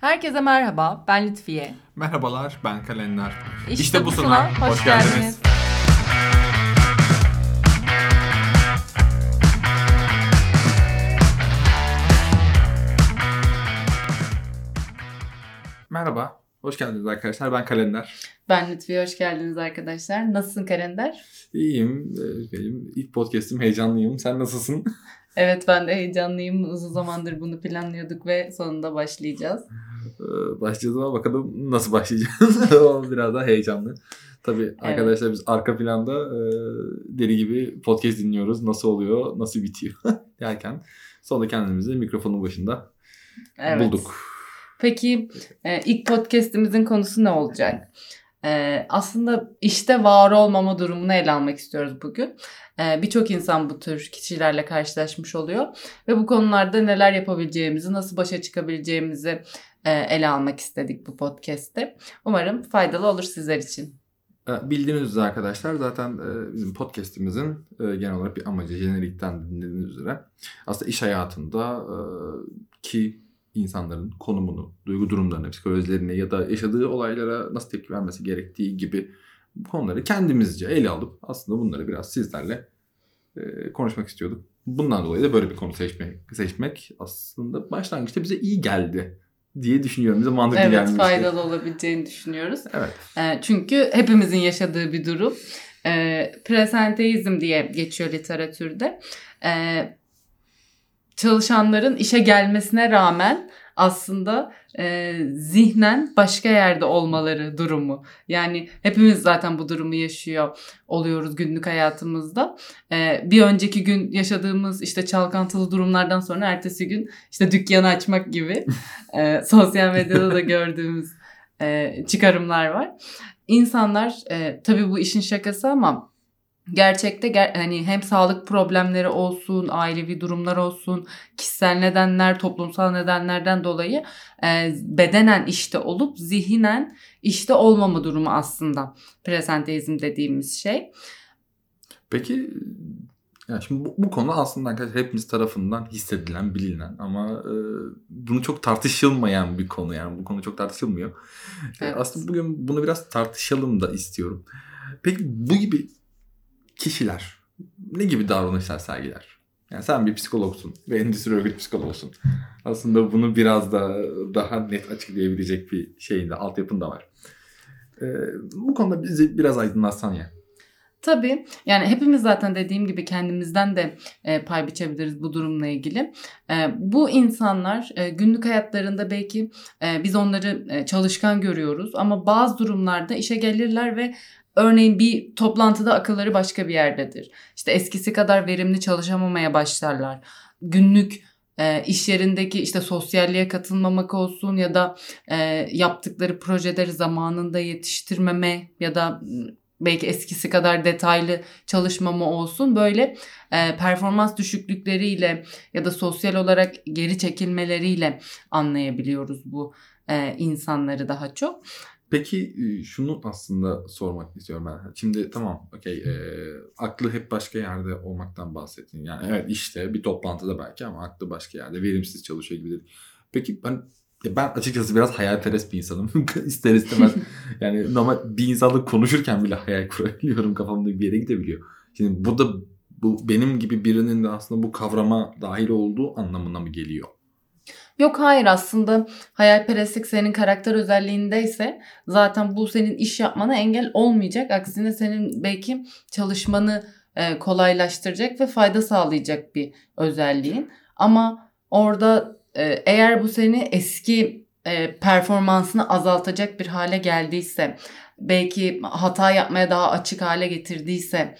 Herkese merhaba, ben Lütfiye. Merhabalar, ben Kalender. İşte bu sınav, hoş geldiniz. Merhaba, hoş geldiniz arkadaşlar. Ben Kalender. Ben Lütfiye, hoş geldiniz arkadaşlar. Nasılsın Kalender? İyiyim, benim ilk podcast'im, heyecanlıyım. Sen nasılsın? Evet, ben de heyecanlıyım. Uzun zamandır bunu planlıyorduk ve sonunda başlayacağız. Başlayacağız ama bakalım nasıl başlayacağız. Biraz daha heyecanlı. Tabii arkadaşlar evet. Biz arka planda deli gibi podcast dinliyoruz. Nasıl oluyor, nasıl bitiyor derken sonunda kendimizi mikrofonun başında bulduk. Peki ilk podcastimizin konusu ne olacak? Aslında işte var olmama durumunu ele almak istiyoruz bugün. Birçok insan bu tür kişilerle karşılaşmış oluyor. Ve bu konularda neler yapabileceğimizi, nasıl başa çıkabileceğimizi ele almak istedik bu podcast'te. Umarım faydalı olur sizler için. Bildiğiniz üzere arkadaşlar zaten bizim podcast'imizin genel olarak bir amacı, jenerikten dinlediğiniz üzere aslında iş hayatında ki insanların konumunu, duygu durumlarını, psikolojilerini ya da yaşadığı olaylara nasıl tepki vermesi gerektiği gibi konuları kendimizce ele alıp aslında bunları biraz sizlerle konuşmak istiyorduk. Bundan dolayı da böyle bir konu seçmek aslında başlangıçta bize iyi geldi diye düşünüyorum. Bize mantıklı gelmişti. Evet, faydalı olabileceğini düşünüyoruz. Evet. Çünkü hepimizin yaşadığı bir durum. Presenteeism diye geçiyor literatürde. Çalışanların işe gelmesine rağmen aslında zihnen başka yerde olmaları durumu. Yani hepimiz zaten bu durumu yaşıyor oluyoruz günlük hayatımızda. Bir önceki gün yaşadığımız işte çalkantılı durumlardan sonra ertesi gün işte dükkanı açmak gibi sosyal medyada da gördüğümüz çıkarımlar var. İnsanlar tabii bu işin şakası ama gerçekte hani hem sağlık problemleri olsun, ailevi durumlar olsun, kişisel nedenler, toplumsal nedenlerden dolayı bedenen işte olup zihnen işte olmama durumu aslında presenteizm dediğimiz şey. Peki yani şimdi bu konu aslında arkadaşlar hepimiz tarafından hissedilen, bilinen ama bunu çok tartışılmayan bir konu, yani bu konu çok tartışılmıyor. Evet. Aslında bugün bunu biraz tartışalım da istiyorum. Peki bu gibi kişiler ne gibi davranışlar sergiler? Yani sen bir psikologsun ve endüstri örgüt psikologusun. Aslında bunu biraz da daha net açıklayabilecek bir şeyin de altyapın da var. Bu konuda bizi biraz aydınlatsan ya. Tabii. Yani hepimiz zaten dediğim gibi kendimizden de pay biçebiliriz bu durumla ilgili. Bu insanlar günlük hayatlarında belki biz onları çalışkan görüyoruz ama bazı durumlarda işe gelirler ve örneğin bir toplantıda akılları başka bir yerdedir. İşte eskisi kadar verimli çalışamamaya başlarlar. Günlük iş yerindeki işte sosyalliğe katılmamak olsun ya da yaptıkları projeleri zamanında yetiştirmeme ya da belki eskisi kadar detaylı çalışmama olsun. Böyle performans düşüklükleriyle ya da sosyal olarak geri çekilmeleriyle anlayabiliyoruz bu insanları daha çok. Peki şunu aslında sormak istiyorum ben. Şimdi tamam okey aklı hep başka yerde olmaktan bahsettin. Yani evet işte bir toplantıda belki ama aklı başka yerde verimsiz çalışıyor gibi dedik. Peki ben açıkçası biraz hayalperest bir insanım. İster istemez yani normal bir insanla konuşurken bile hayal kurabiliyorum, kafamda bir yere gidebiliyor. Şimdi burada bu benim gibi birinin de aslında bu kavrama dahil olduğu anlamına mı geliyor? Yok hayır, aslında hayalperestlik senin karakter özelliğindeyse zaten bu senin iş yapmana engel olmayacak. Aksine senin belki çalışmanı kolaylaştıracak ve fayda sağlayacak bir özelliğin. Ama orada eğer bu seni eski performansını azaltacak bir hale geldiyse, belki hata yapmaya daha açık hale getirdiyse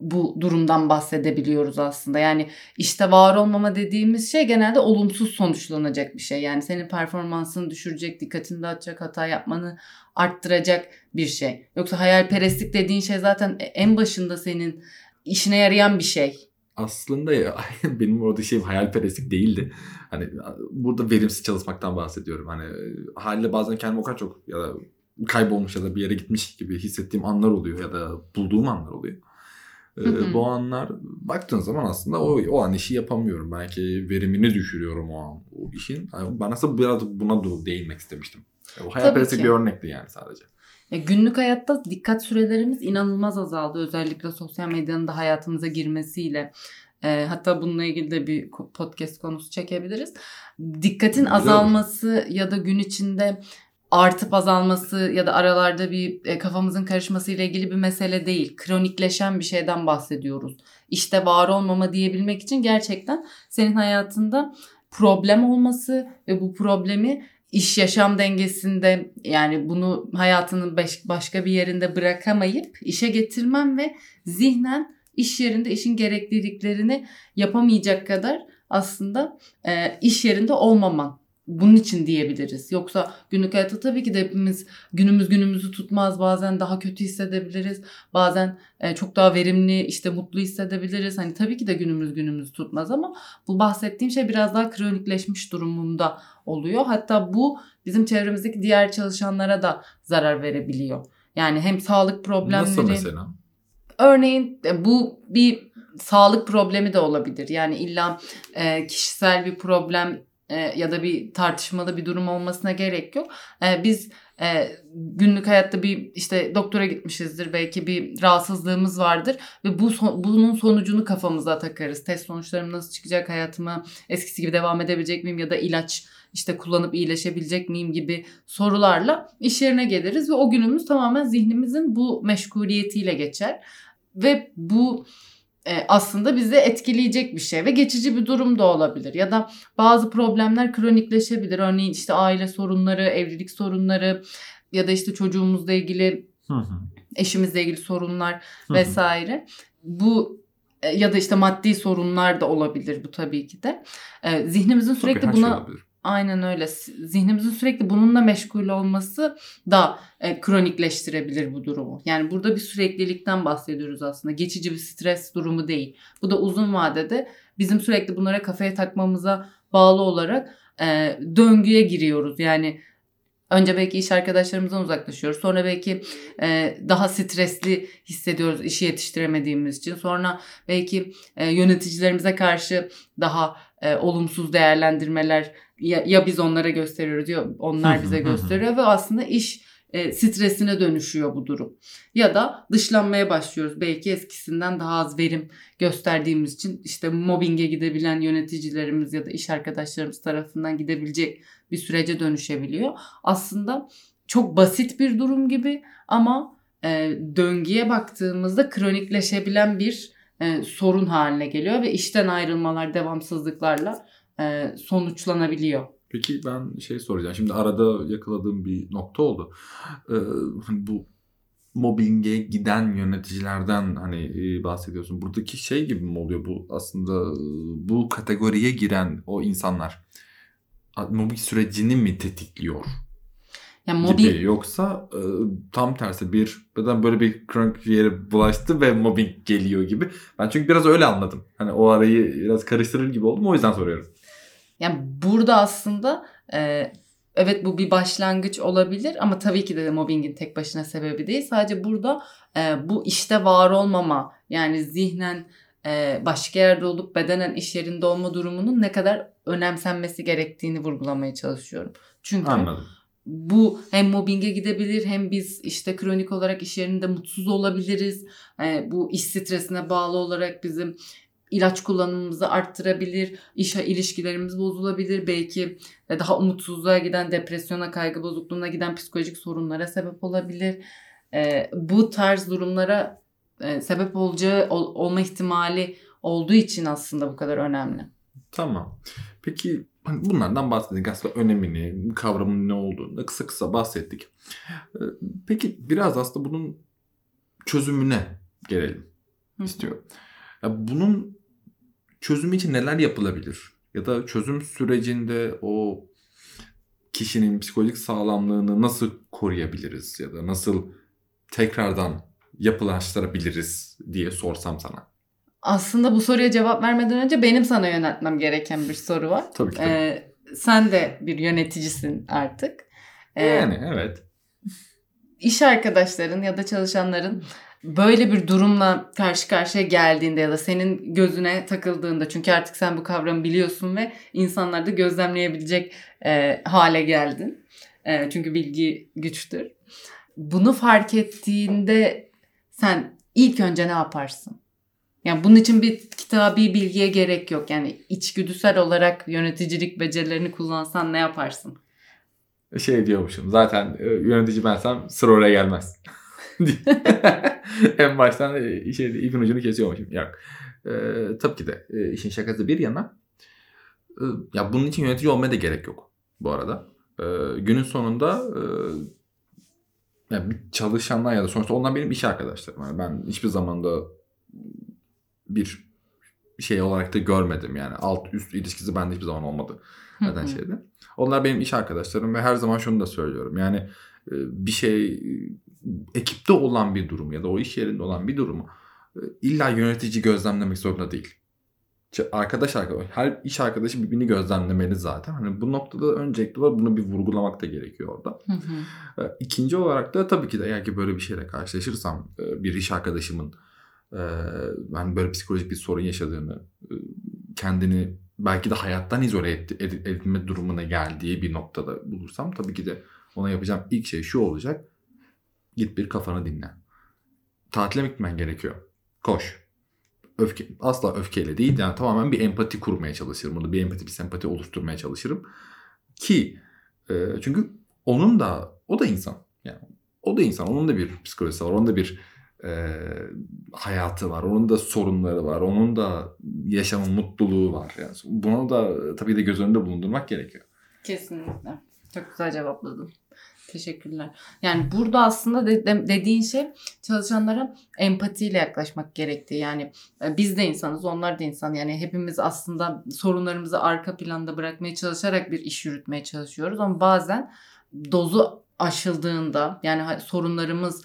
bu durumdan bahsedebiliyoruz aslında. Yani işte var olmama dediğimiz şey genelde olumsuz sonuçlanacak bir şey. Yani senin performansını düşürecek, dikkatini dağıtacak, hata yapmanı arttıracak bir şey. Yoksa hayalperestlik dediğin şey zaten en başında senin işine yarayan bir şey. Aslında ya benim orada şeyim hayalperestlik değildi. Hani burada verimsiz çalışmaktan bahsediyorum. Hani haliyle bazen kendimi o kadar çok ya da kaybolmuş ya da bir yere gitmiş gibi hissettiğim anlar oluyor ya da bulduğum anlar oluyor. boğanlar baktığın zaman aslında o an işi yapamıyorum. Belki verimini düşürüyorum o an o işin. Yani ben aslında biraz buna değinmek istemiştim. O hayalperestlik bir örnekti yani sadece. Ya günlük hayatta dikkat sürelerimiz inanılmaz azaldı. Özellikle sosyal medyanın da hayatımıza girmesiyle. Hatta bununla ilgili de bir podcast konusu çekebiliriz. Dikkatin azalması ya da gün içinde artıp azalması ya da aralarda bir kafamızın karışmasıyla ilgili bir mesele değil. Kronikleşen bir şeyden bahsediyoruz. İşte var olmama diyebilmek için gerçekten senin hayatında problem olması ve bu problemi iş yaşam dengesinde, yani bunu hayatının başka bir yerinde bırakamayıp işe getirmen ve zihnen iş yerinde işin gerekliliklerini yapamayacak kadar aslında iş yerinde olmaman. Bunun için diyebiliriz. Yoksa günlük hayatta tabii ki de hepimiz günümüzü tutmaz. Bazen daha kötü hissedebiliriz. Bazen çok daha verimli, işte mutlu hissedebiliriz. Hani tabii ki de günümüzü tutmaz ama bu bahsettiğim şey biraz daha kronikleşmiş durumunda oluyor. Hatta bu bizim çevremizdeki diğer çalışanlara da zarar verebiliyor. Yani hem sağlık problemleri... Nasıl mesela? Örneğin bu bir sağlık problemi de olabilir. Yani illa kişisel bir problem ya da bir tartışmalı bir durum olmasına gerek yok. Biz günlük hayatta bir işte doktora gitmişizdir, belki bir rahatsızlığımız vardır ve bunun sonucunu kafamıza takarız. Test sonuçlarım nasıl çıkacak, hayatıma eskisi gibi devam edebilecek miyim ya da ilaç işte kullanıp iyileşebilecek miyim gibi sorularla iş yerine geliriz ve o günümüz tamamen zihnimizin bu meşguliyetiyle geçer ve bu aslında bizi etkileyecek bir şey ve geçici bir durum da olabilir. Ya da bazı problemler kronikleşebilir. Örneğin işte aile sorunları, evlilik sorunları ya da işte çocuğumuzla ilgili, eşimizle ilgili sorunlar vesaire. Bu ya da işte maddi sorunlar da olabilir bu tabii ki de. Zihnimizin sürekli Aynen öyle. Zihnimizin sürekli bununla meşgul olması da kronikleştirebilir bu durumu. Yani burada bir süreklilikten bahsediyoruz aslında. Geçici bir stres durumu değil. Bu da uzun vadede bizim sürekli bunlara kafaya takmamıza bağlı olarak döngüye giriyoruz. Yani önce belki iş arkadaşlarımızdan uzaklaşıyoruz. Sonra belki daha stresli hissediyoruz işi yetiştiremediğimiz için. Sonra belki yöneticilerimize karşı daha olumsuz değerlendirmeler ya biz onlara gösteriyoruz ya onlar bize gösteriyor ve aslında iş stresine dönüşüyor bu durum. Ya da dışlanmaya başlıyoruz. Belki eskisinden daha az verim gösterdiğimiz için işte mobbinge gidebilen yöneticilerimiz ya da iş arkadaşlarımız tarafından gidebilecek bir sürece dönüşebiliyor. Aslında çok basit bir durum gibi ama döngüye baktığımızda kronikleşebilen bir sorun haline geliyor ve işten ayrılmalar, devamsızlıklarla sonuçlanabiliyor. Peki ben soracağım. Şimdi arada yakaladığım bir nokta oldu. Bu mobbinge giden yöneticilerden hani bahsediyorsun. Buradaki gibi mi oluyor bu aslında bu kategoriye giren o insanlar? Mobbing sürecini mi tetikliyor? Yani gibi, yoksa tam tersi bir böyle bir kronik bir yere bulaştı ve mobbing geliyor gibi. Ben çünkü biraz öyle anladım. Hani o arayı biraz karıştırır gibi oldum, o yüzden soruyorum. Yani burada aslında evet bu bir başlangıç olabilir ama tabii ki de mobbingin tek başına sebebi değil. Sadece burada bu işte var olmama, yani zihnen başka yerde olup bedenen iş yerinde olma durumunun ne kadar önemsenmesi gerektiğini vurgulamaya çalışıyorum. Çünkü bu hem mobbinge gidebilir, hem biz işte kronik olarak iş yerinde mutsuz olabiliriz. Bu iş stresine bağlı olarak bizim ilaç kullanımımızı arttırabilir, iş ilişkilerimiz bozulabilir. Belki daha umutsuzluğa giden, depresyona, kaygı bozukluğuna giden psikolojik sorunlara sebep olabilir. Bu tarz durumlara sebep olma ihtimali olduğu için aslında bu kadar önemli. Tamam. Peki bunlardan bahsettik. Aslında önemini, kavramın ne olduğunu kısa bahsettik. Peki biraz aslında bunun çözümüne gelelim istiyorum. Ya bunun çözümü için neler yapılabilir? Ya da çözüm sürecinde o kişinin psikolojik sağlamlığını nasıl koruyabiliriz? Ya da nasıl tekrardan yapılaştırabiliriz diye sorsam sana. Aslında bu soruya cevap vermeden önce benim sana yöneltmem gereken bir soru var. Tabii ki. Sen de bir yöneticisin artık. Yani evet. İş arkadaşların ya da çalışanların böyle bir durumla karşı karşıya geldiğinde ya da senin gözüne takıldığında, çünkü artık sen bu kavramı biliyorsun ve insanlarda gözlemleyebilecek hale geldin. Çünkü bilgi güçtür. Bunu fark ettiğinde sen ilk önce ne yaparsın? Yani bunun için bir kitabi bilgiye gerek yok. Yani içgüdüsel olarak yöneticilik becerilerini kullansan ne yaparsın? Şey diyormuşum, zaten yönetici bensem sıra oraya gelmez. En baştan ipin ucunu kesiyormuşum. Yok. Tabii ki de işin şakası bir yana. Ya bunun için yönetici olmaya da gerek yok bu arada. Günün sonunda yani çalışanlar ya da sonuçta onlar benim iş arkadaşlarım. Yani ben hiçbir zamanda bir şey olarak da görmedim. Yani alt üst ilişkisi bende hiçbir zaman olmadı. Neden şeyde. Onlar benim iş arkadaşlarım ve her zaman şunu da söylüyorum. Yani bir şey, ekipte olan bir durum ya da o iş yerinde olan bir durumu illa yönetici gözlemlemek zorunda değil. Arkadaş, her iş arkadaşı birbirini gözlemlemeli zaten. Hani bu noktada öncelikli olarak bunu bir vurgulamak da gerekiyor orada. İkinci olarak da tabii ki de eğer ki böyle bir şeyle karşılaşırsam bir iş arkadaşımın hani böyle psikolojik bir sorun yaşadığını, kendini belki de hayattan izole etme durumuna geldiği bir noktada bulursam tabii ki de ona yapacağım ilk şey şu olacak. Git bir kafanı dinle. Tatile mi gitmen gerekiyor? Koş. Öfke, asla öfkeyle değil. Yani tamamen bir empati kurmaya çalışırım. Burada bir empati, bir sempati oluşturmaya çalışırım. Ki çünkü onun da, o da insan. Yani o da insan. Onun da bir psikolojisi var. Onun da bir hayatı var. Onun da sorunları var. Onun da yaşamın mutluluğu var. Yani bunu da tabii de göz önünde bulundurmak gerekiyor. Kesinlikle. Çok güzel cevapladın. Teşekkürler. Yani burada aslında dediğin şey çalışanlara empatiyle yaklaşmak gerektiği. Yani biz de insanız, onlar da insan. Yani hepimiz aslında sorunlarımızı arka planda bırakmaya çalışarak bir iş yürütmeye çalışıyoruz. Ama bazen dozu aşıldığında, yani sorunlarımız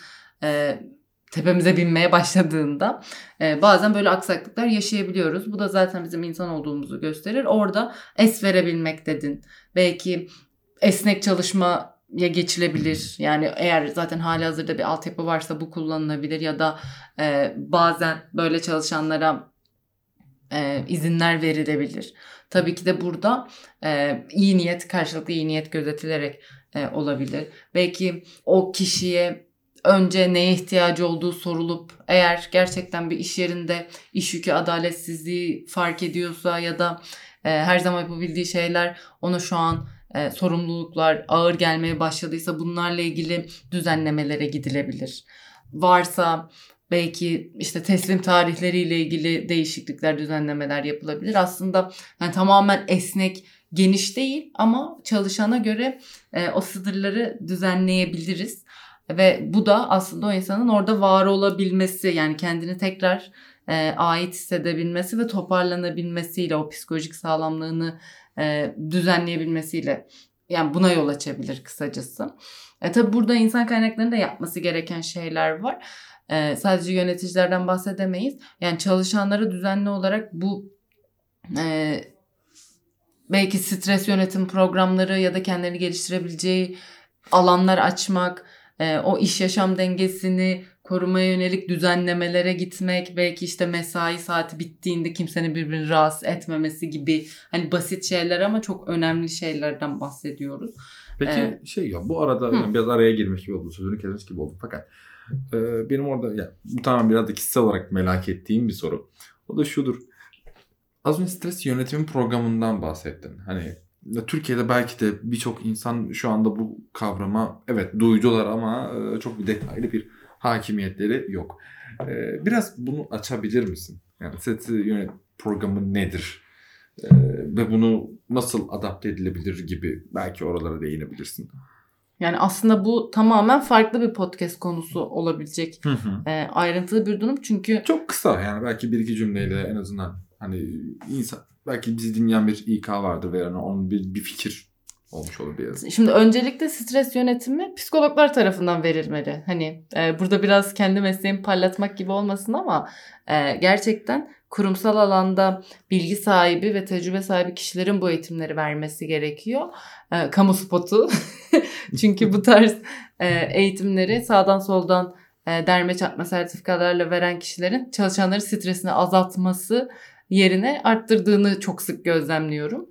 tepemize binmeye başladığında bazen böyle aksaklıklar yaşayabiliyoruz. Bu da zaten bizim insan olduğumuzu gösterir. Orada es verebilmek dedin. Belki esnek çalışma ya geçilebilir. Yani eğer zaten halihazırda bir altyapı varsa bu kullanılabilir ya da bazen böyle çalışanlara izinler verilebilir. Tabii ki de burada iyi niyet, karşılıklı iyi niyet gözetilerek olabilir. Belki o kişiye önce neye ihtiyacı olduğu sorulup, eğer gerçekten bir iş yerinde iş yükü, adaletsizliği fark ediyorsa ya da her zaman yapabildiği şeyler ona şu an sorumluluklar ağır gelmeye başladıysa bunlarla ilgili düzenlemelere gidilebilir. Varsa belki işte teslim tarihleriyle ilgili değişiklikler, düzenlemeler yapılabilir. Aslında yani tamamen esnek, geniş değil ama çalışana göre o sınırları düzenleyebiliriz. Ve bu da aslında o insanın orada var olabilmesi, yani kendini tekrar ait hissedebilmesi ve toparlanabilmesiyle, o psikolojik sağlamlığını düzenleyebilmesiyle, yani buna yol açabilir kısacası. Tabii burada insan kaynaklarının da yapması gereken şeyler var. Sadece yöneticilerden bahsedemeyiz. Yani çalışanlara düzenli olarak bu belki stres yönetim programları ya da kendilerini geliştirebileceği alanlar açmak, o iş yaşam dengesini korumaya yönelik düzenlemelere gitmek, belki işte mesai saati bittiğinde kimsenin birbirini rahatsız etmemesi gibi hani basit şeyler ama çok önemli şeylerden bahsediyoruz. Peki bu arada biraz araya girmiş gibi oldu, sözünü kesmiş gibi oldu fakat benim orada bu tamamen biraz da kişisel olarak merak ettiğim bir soru. O da şudur. Az önce stres yönetimi programından bahsettin. Hani Türkiye'de belki de birçok insan şu anda bu kavrama duydular ama çok bir detaylı bir hakimiyetleri yok. Biraz bunu açabilir misin? Yani stres yönetim programı nedir? Ve bunu nasıl adapte edilebilir gibi belki oralara değinebilirsin. Yani aslında bu tamamen farklı bir podcast konusu olabilecek. Ayrıntılı bir durum çünkü. Çok kısa yani belki bir iki cümleyle en azından hani insan belki bizi dinleyen bir İK vardır veya yani onun bir fikir olmuş olur diye. Şimdi öncelikle stres yönetimi psikologlar tarafından verilmeli. Hani burada biraz kendi mesleğimi parlatmak gibi olmasın ama gerçekten kurumsal alanda bilgi sahibi ve tecrübe sahibi kişilerin bu eğitimleri vermesi gerekiyor. Kamu spotu. Çünkü bu tarz eğitimleri sağdan soldan derme çatma sertifikalarla veren kişilerin çalışanların stresini azaltması yerine arttırdığını çok sık gözlemliyorum.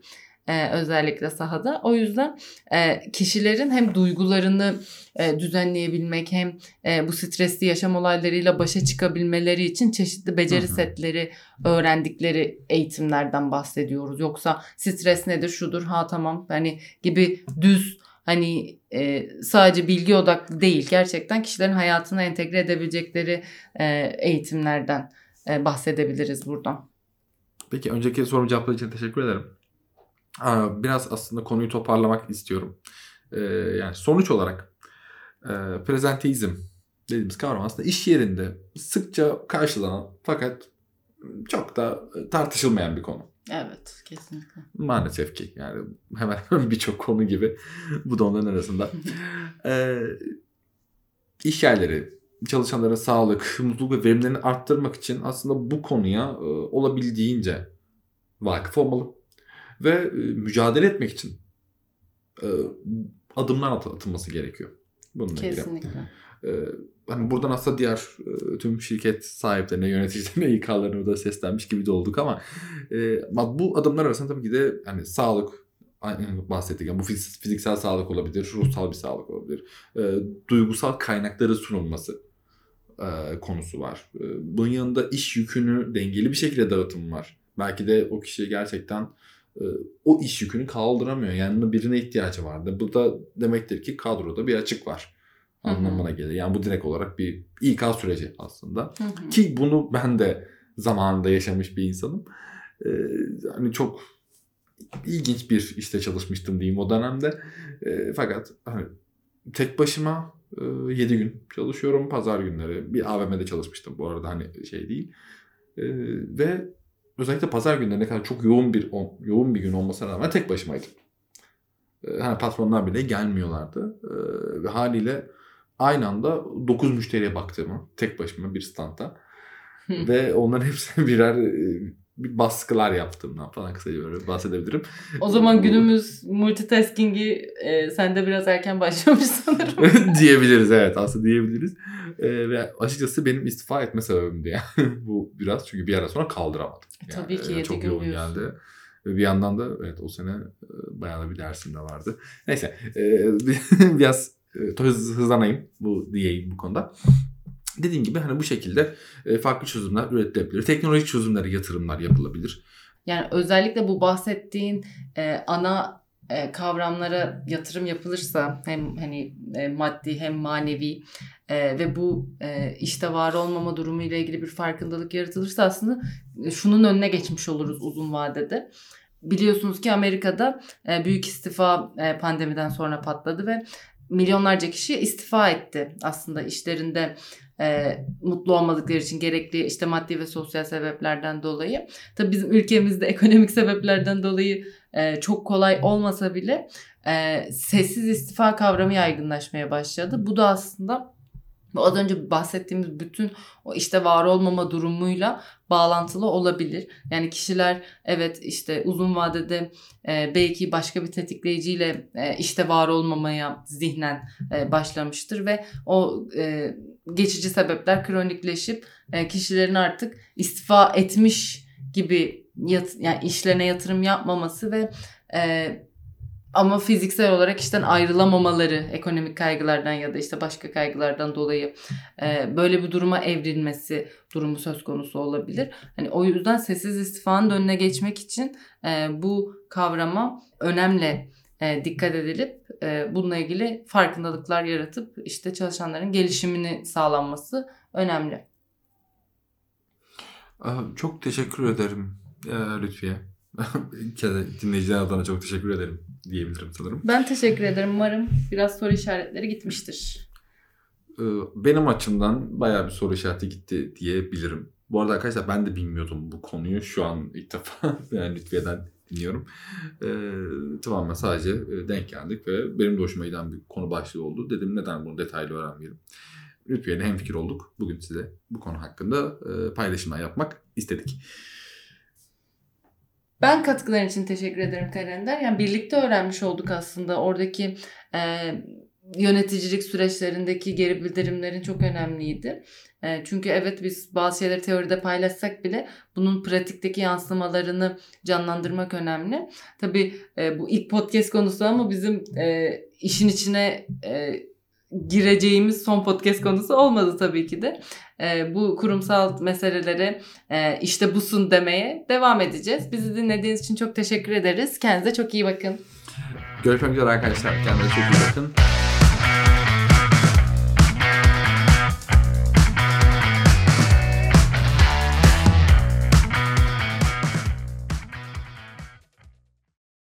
Özellikle sahada. O yüzden kişilerin hem duygularını düzenleyebilmek hem bu stresli yaşam olaylarıyla başa çıkabilmeleri için çeşitli beceri setleri öğrendikleri eğitimlerden bahsediyoruz. Yoksa stres nedir, şudur, ha tamam hani gibi düz hani sadece bilgi odaklı değil, gerçekten kişilerin hayatına entegre edebilecekleri eğitimlerden bahsedebiliriz buradan. Peki, önceki sorumu cevapladığı için teşekkür ederim. Biraz aslında konuyu toparlamak istiyorum. Yani sonuç olarak presenteizm dediğimiz kavram aslında iş yerinde sıkça karşılanan fakat çok da tartışılmayan bir konu. Evet, kesinlikle. Maalesef ki yani hemen birçok konu gibi bu da onların arasında. İş yerleri, çalışanların sağlık, mutluluk ve verimlerini arttırmak için aslında bu konuya olabildiğince vakıf olmalı ve mücadele etmek için adımlar atılması gerekiyor. Bununla kesinlikle. Hani buradan aslında diğer tüm şirket sahiplerine, yöneticilerine, İK'larına da seslenmiş gibi de olduk ama bu adımlar arasında tabii ki de hani sağlık bahsettik. Yani bu fiziksel sağlık olabilir, ruhsal bir sağlık olabilir. Duygusal kaynakları sunulması konusu var. Bunun yanında iş yükünü dengeli bir şekilde dağıtım var. Belki de o kişi gerçekten o iş yükünü kaldıramıyor. Yani birine ihtiyacı vardı. Bu da demektir ki kadroda bir açık var anlamına gelir. Yani bu direkt olarak bir İK süreci aslında. Hı-hı. Ki bunu ben de zamanında yaşamış bir insanım. Hani çok ilginç bir işte çalışmıştım diyeyim o dönemde. Fakat hani tek başıma 7 gün çalışıyorum. Pazar günleri bir AVM'de çalışmıştım. Bu arada hani şey değil. Ve özellikle pazar günlerine kadar çok yoğun bir gün olmasına rağmen tek başımaydım. Yani patronlar bile gelmiyorlardı. Ve haliyle aynı anda 9 müşteriye baktığımı tek başıma bir standta ve onların hepsine birer baskılar yaptığımdan falan kısaca böyle bahsedebilirim. O zaman günümüz multitasking'i sen de biraz erken başlamış sanırım. Diyebiliriz, evet, aslında diyebiliriz. Ve açıkçası benim istifa etme sebebimdi yani. Bu biraz çünkü bir ara sonra kaldıramadım. Yani, tabii ki çok yoğun geldi. Bir yandan da evet o sene bayağı da bir dersim de vardı. Neyse biraz hızlanayım bu diyeyim bu konuda. Dediğim gibi hani bu şekilde farklı çözümler üretilebilir. Teknolojik çözümlere yatırımlar yapılabilir. Yani özellikle bu bahsettiğin ana kavramlara yatırım yapılırsa hem hani maddi hem manevi ve bu işte var olmama durumu ile ilgili bir farkındalık yaratılırsa aslında şunun önüne geçmiş oluruz uzun vadede. Biliyorsunuz ki Amerika'da büyük istifa pandemiden sonra patladı ve milyonlarca kişi istifa etti aslında işlerinde mutlu olmadıkları için gerekli işte maddi ve sosyal sebeplerden dolayı. Tabii bizim ülkemizde ekonomik sebeplerden dolayı çok kolay olmasa bile sessiz istifa kavramı yaygınlaşmaya başladı. Bu da aslında az önce bahsettiğimiz bütün o işte var olmama durumuyla bağlantılı olabilir. Yani kişiler evet işte uzun vadede belki başka bir tetikleyiciyle işte var olmamaya zihnen başlamıştır ve o geçici sebepler kronikleşip kişilerin artık istifa etmiş gibi yani işlerine yatırım yapmaması ve ama fiziksel olarak işten ayrılamamaları ekonomik kaygılardan ya da işte başka kaygılardan dolayı böyle bir duruma evrilmesi durumu söz konusu olabilir. Hani o yüzden sessiz istifanın önüne geçmek için bu kavrama önemli dikkat edilip bununla ilgili farkındalıklar yaratıp işte çalışanların gelişimini sağlanması önemli. Çok teşekkür ederim Lütfiye. Dinleyiciler adına çok teşekkür ederim diyebilirim sanırım. Ben teşekkür ederim. Umarım biraz soru işaretleri gitmiştir. Benim açımdan bayağı bir soru işareti gitti diyebilirim. Bu arada arkadaşlar ben de bilmiyordum bu konuyu. Şu an ilk defa yani Lütfiye'den dinliyorum. Tamamen sadece denk geldik ve benim de hoşuma giden bir konu başlığı oldu. Dedim neden bunu detaylı öğrenmeyelim. Lütfiye'yle hemfikir olduk. Bugün size bu konu hakkında paylaşımlar yapmak istedik. Ben katkıların için teşekkür ederim Kalender. Yani birlikte öğrenmiş olduk aslında oradaki yöneticilik süreçlerindeki geri bildirimlerin çok önemliydi. Çünkü evet biz bazı şeyleri teoride paylaşsak bile bunun pratikteki yansımalarını canlandırmak önemli. Tabii bu ilk podcast konusu ama bizim işin içine gireceğimiz son podcast konusu olmadı tabii ki de. Bu kurumsal meselelere işte busun demeye devam edeceğiz. Bizi dinlediğiniz için çok teşekkür ederiz. Kendinize çok iyi bakın. Görüşmek üzere arkadaşlar. Kendinize çok iyi bakın.